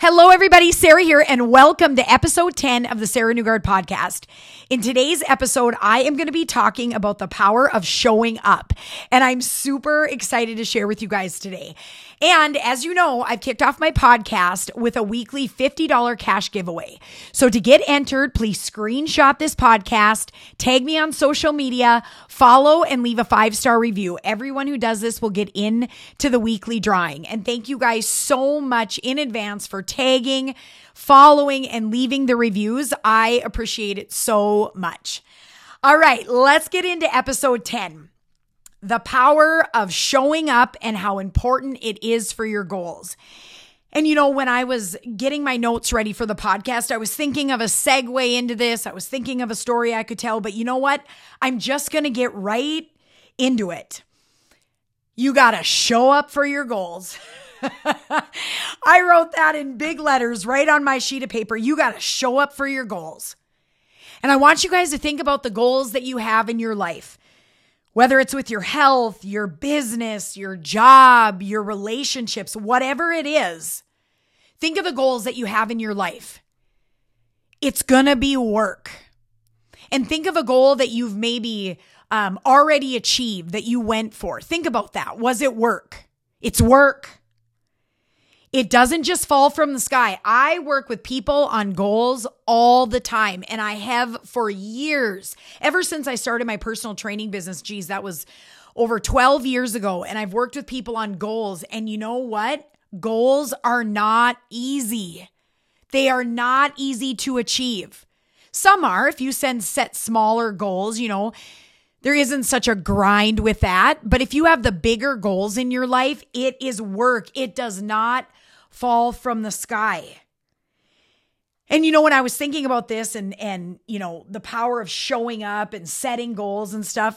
Hello, everybody. Sarah here, and welcome to episode 10 of the Sarah Newgard podcast. In today's episode, I am going to be talking about the power of showing up, and I'm super excited to share with you guys today. And as you know, I've kicked off my podcast with a weekly $50 cash giveaway. So to get entered, please screenshot this podcast, tag me on social media, follow, and leave a 5-star review. Everyone who does this will get in to the weekly drawing. And thank you guys so much in advance for tagging, following, and leaving the reviews. I appreciate it so much. All right, let's get into episode 10, the power of showing up and how important it is for your goals. And you know, when I was getting my notes ready for the podcast, I was thinking of a segue into this. I was thinking of a story I could tell, but you know what? I'm just going to get right into it. You got to show up for your goals. I wrote that in big letters right on my sheet of paper. You got to show up for your goals. And I want you guys to think about the goals that you have in your life, whether it's with your health, your business, your job, your relationships, whatever it is. Think of the goals that you have in your life. It's going to be work. And think of a goal that you've maybe already achieved that you went for. Think about that. Was it work? It's work. It doesn't just fall from the sky. I work with people on goals all the time, and I have for years, ever since I started my personal training business. Geez, that was over 12 years ago, and I've worked with people on goals. And you know what? Goals are not easy. They are not easy to achieve. Some are. If you set smaller goals, you know, there isn't such a grind with that. But if you have the bigger goals in your life, it is work. It does not fall from the sky. And you know, when I was thinking about this and you know, the power of showing up and setting goals and stuff,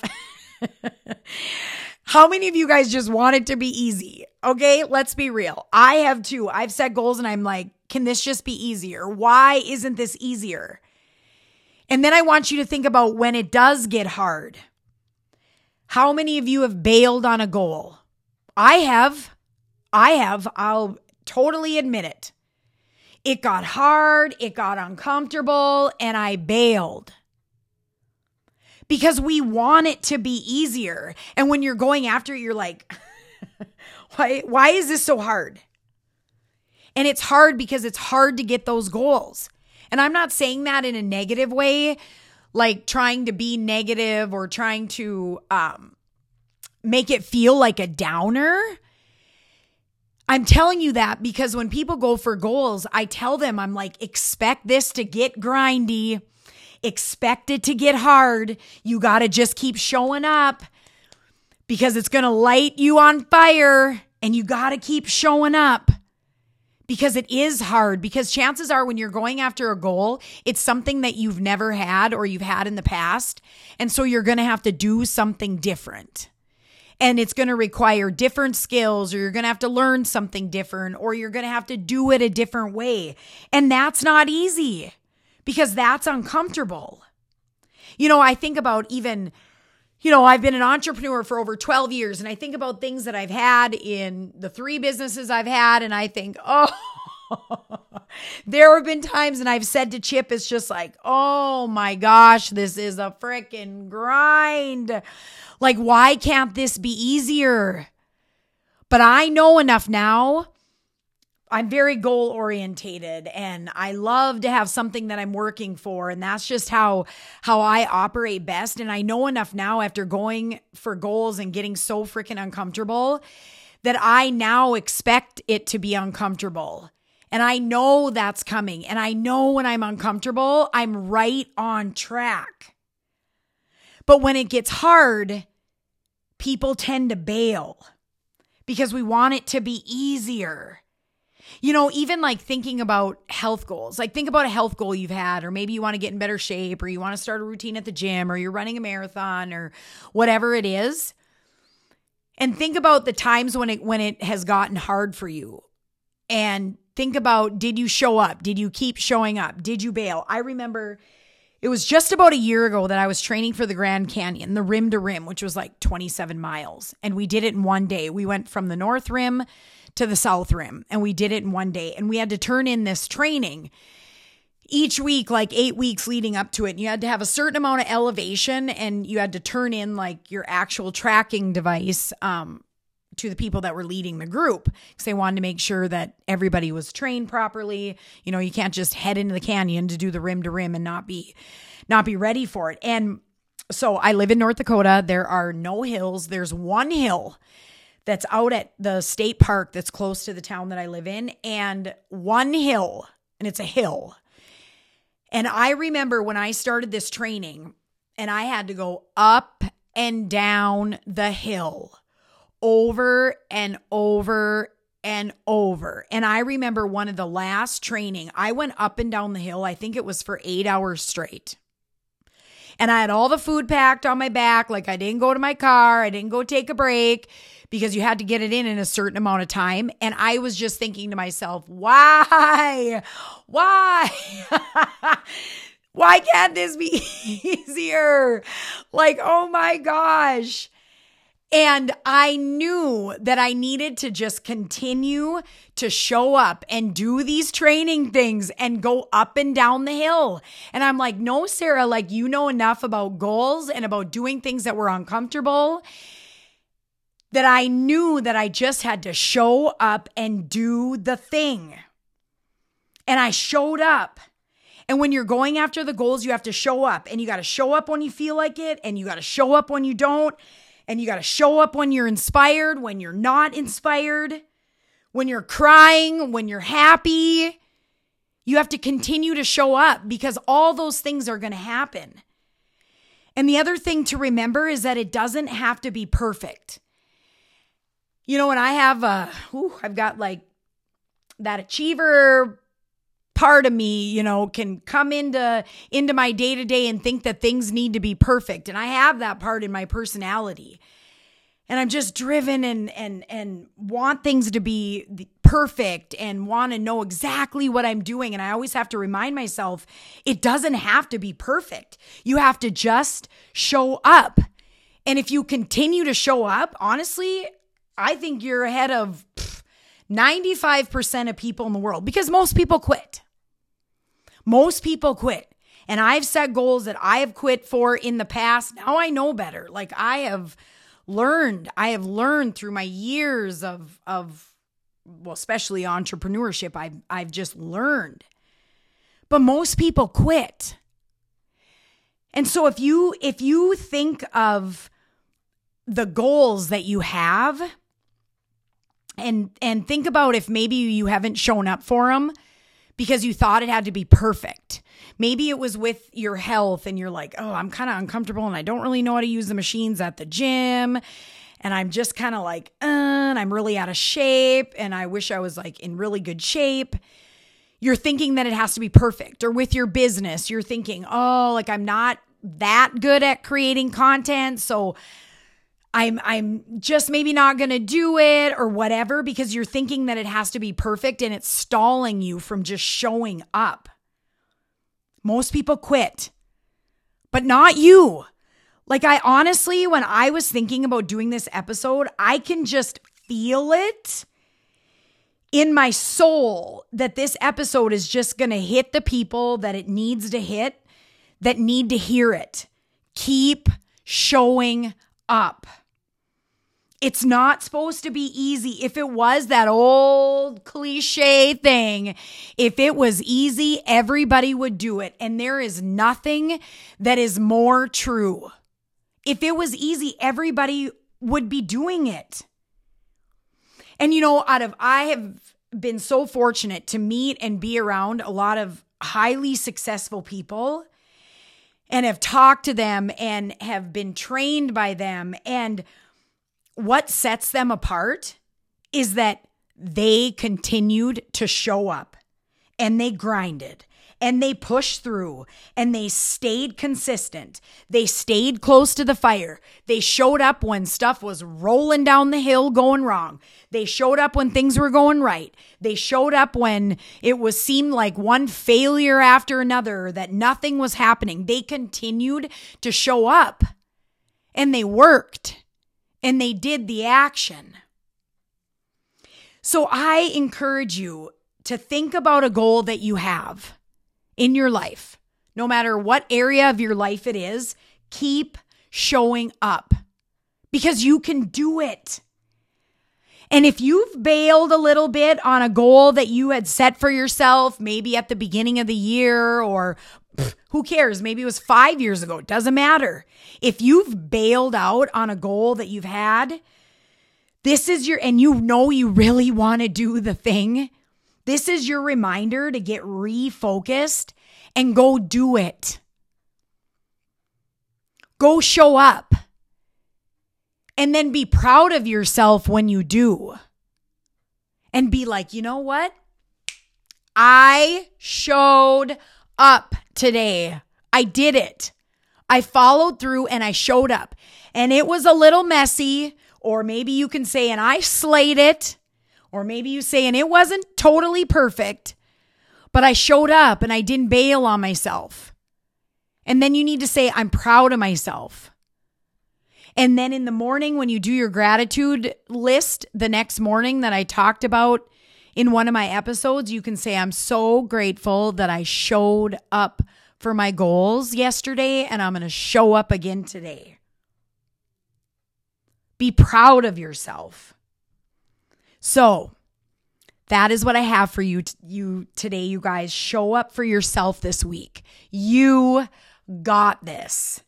how many of you guys just want it to be easy? Okay, let's be real. I have too. I've set goals and I'm like, can this just be easier? Why isn't this easier? And then I want you to think about when it does get hard. How many of you have bailed on a goal? I have. I'll totally admit it. It got hard, it got uncomfortable, and I bailed. Because we want it to be easier. And when you're going after it, you're like, why is this so hard? And it's hard because it's hard to get those goals. And I'm not saying that in a negative way, like trying to be negative or trying to make it feel like a downer. I'm telling you that because when people go for goals, I tell them, I'm like, expect this to get grindy. Expect it to get hard. You got to just keep showing up because it's going to light you on fire, and you got to keep showing up because it is hard. Because chances are when you're going after a goal, it's something that you've never had or you've had in the past. And so you're going to have to do something different. And it's going to require different skills, or you're going to have to learn something different, or you're going to have to do it a different way. And that's not easy because that's uncomfortable. You know, I think about even, you know, I've been an entrepreneur for over 12 years, and I think about things that I've had in the 3 businesses I've had, and I think, there have been times, and I've said to Chip, it's just like, oh my gosh, this is a freaking grind. Like, why can't this be easier? But I know enough now. I'm very goal oriented, and I love to have something that I'm working for. And that's just how I operate best. And I know enough now after going for goals and getting so freaking uncomfortable that I now expect it to be uncomfortable. And I know that's coming. And I know when I'm uncomfortable, I'm right on track. But when it gets hard, people tend to bail because we want it to be easier. You know, even like thinking about health goals, like think about a health goal you've had, or maybe you want to get in better shape, or you want to start a routine at the gym, or you're running a marathon, or whatever it is. And think about the times when it has gotten hard for you. And think about, did you show up? Did you keep showing up? Did you bail? I remember it was just about a year ago that I was training for the Grand Canyon, the rim to rim, which was like 27 miles. And we did it in one day. We went from the North Rim to the South Rim, and we did it in one day, and we had to turn in this training each week, like 8 weeks leading up to it. And you had to have a certain amount of elevation, and you had to turn in like your actual tracking device to the people that were leading the group, because they wanted to make sure that everybody was trained properly. You know, you can't just head into the canyon to do the rim to rim and not be ready for it. And so I live in North Dakota. There are no hills. There's one hill that's out at the state park that's close to the town that I live in, and one hill, and it's a hill. And I remember when I started this training and I had to go up and down the hill over and over and over. And I remember one of the last training, I went up and down the hill. I think it was for 8 hours straight. And I had all the food packed on my back. Like, I didn't go to my car. I didn't go take a break, because you had to get it in a certain amount of time. And I was just thinking to myself, why, why can't this be easier? Like, oh my gosh. And I knew that I needed to just continue to show up and do these training things and go up and down the hill. And I'm like, no, Sarah, like, you know enough about goals and about doing things that were uncomfortable, that I knew that I just had to show up and do the thing. And I showed up. And when you're going after the goals, you have to show up. And you got to show up when you feel like it, and you got to show up when you don't. And you got to show up when you're inspired, when you're not inspired, when you're crying, when you're happy. You have to continue to show up, because all those things are going to happen. And the other thing to remember is that it doesn't have to be perfect. You know, when I have I've got like that achiever part of me, you know, can come into my day-to-day and think that things need to be perfect. And I have that part in my personality. And I'm just driven and want things to be perfect and want to know exactly what I'm doing. And I always have to remind myself, it doesn't have to be perfect. You have to just show up. And if you continue to show up, honestly, I think you're ahead of 95% of people in the world, because most people quit. Most people quit. And I've set goals that I have quit for in the past. Now I know better. Like, I have learned through my years of especially entrepreneurship. I've just learned. But most people quit. And so if you think of the goals that you have, and think about if maybe you haven't shown up for them because you thought it had to be perfect. Maybe it was with your health, and you're like, oh, I'm kind of uncomfortable and I don't really know how to use the machines at the gym. And I'm just kind of like, and I'm really out of shape, and I wish I was like in really good shape. You're thinking that it has to be perfect. Or with your business, you're thinking, oh, like, I'm not that good at creating content, so I'm just maybe not going to do it or whatever, because you're thinking that it has to be perfect, and it's stalling you from just showing up. Most people quit, but not you. Like, I honestly, when I was thinking about doing this episode, I can just feel it in my soul that this episode is just going to hit the people that it needs to hit, that need to hear it. Keep showing up. It's not supposed to be easy. If it was that old cliche thing, if it was easy, everybody would do it. And there is nothing that is more true. If it was easy, everybody would be doing it. And you know, I have been so fortunate to meet and be around a lot of highly successful people, and have talked to them and have been trained by them. And what sets them apart is that they continued to show up, and they grinded, and they pushed through, and they stayed consistent. They stayed close to the fire. They showed up when stuff was rolling down the hill going wrong. They showed up when things were going right. They showed up when it was seemed like one failure after another, that nothing was happening. They continued to show up, and they worked, and they did the action. So I encourage you to think about a goal that you have in your life. No matter what area of your life it is, keep showing up because you can do it. And if you've bailed a little bit on a goal that you had set for yourself, maybe at the beginning of the year or who cares, maybe it was 5 years ago, it doesn't matter. If you've bailed out on a goal that you've had, this is your, and you know you really want to do the thing, this is your reminder to get refocused and go do it. Go show up. And then be proud of yourself when you do. And be like, you know what? I showed up today. I did it. I followed through and I showed up. And it was a little messy. Or maybe you can say, and I slayed it. Or maybe you say, and it wasn't totally perfect. But I showed up and I didn't bail on myself. And then you need to say, I'm proud of myself. And then in the morning when you do your gratitude list the next morning that I talked about in one of my episodes, you can say, I'm so grateful that I showed up for my goals yesterday and I'm going to show up again today. Be proud of yourself. So that is what I have for you, today, you guys. Show up for yourself this week. You got this.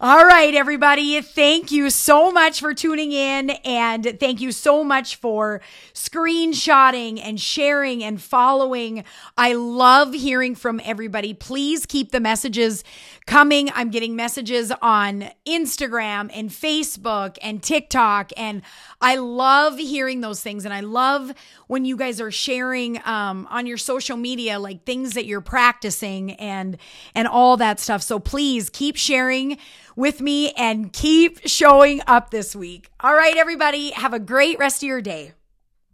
All right, everybody, thank you so much for tuning in, and thank you so much for screenshotting and sharing and following. I love hearing from everybody. Please keep the messages coming. I'm getting messages on Instagram and Facebook and TikTok, and I love hearing those things, and I love when you guys are sharing on your social media, like things that you're practicing and all that stuff. So please keep sharing with me and keep showing up this week. All right, everybody, have a great rest of your day.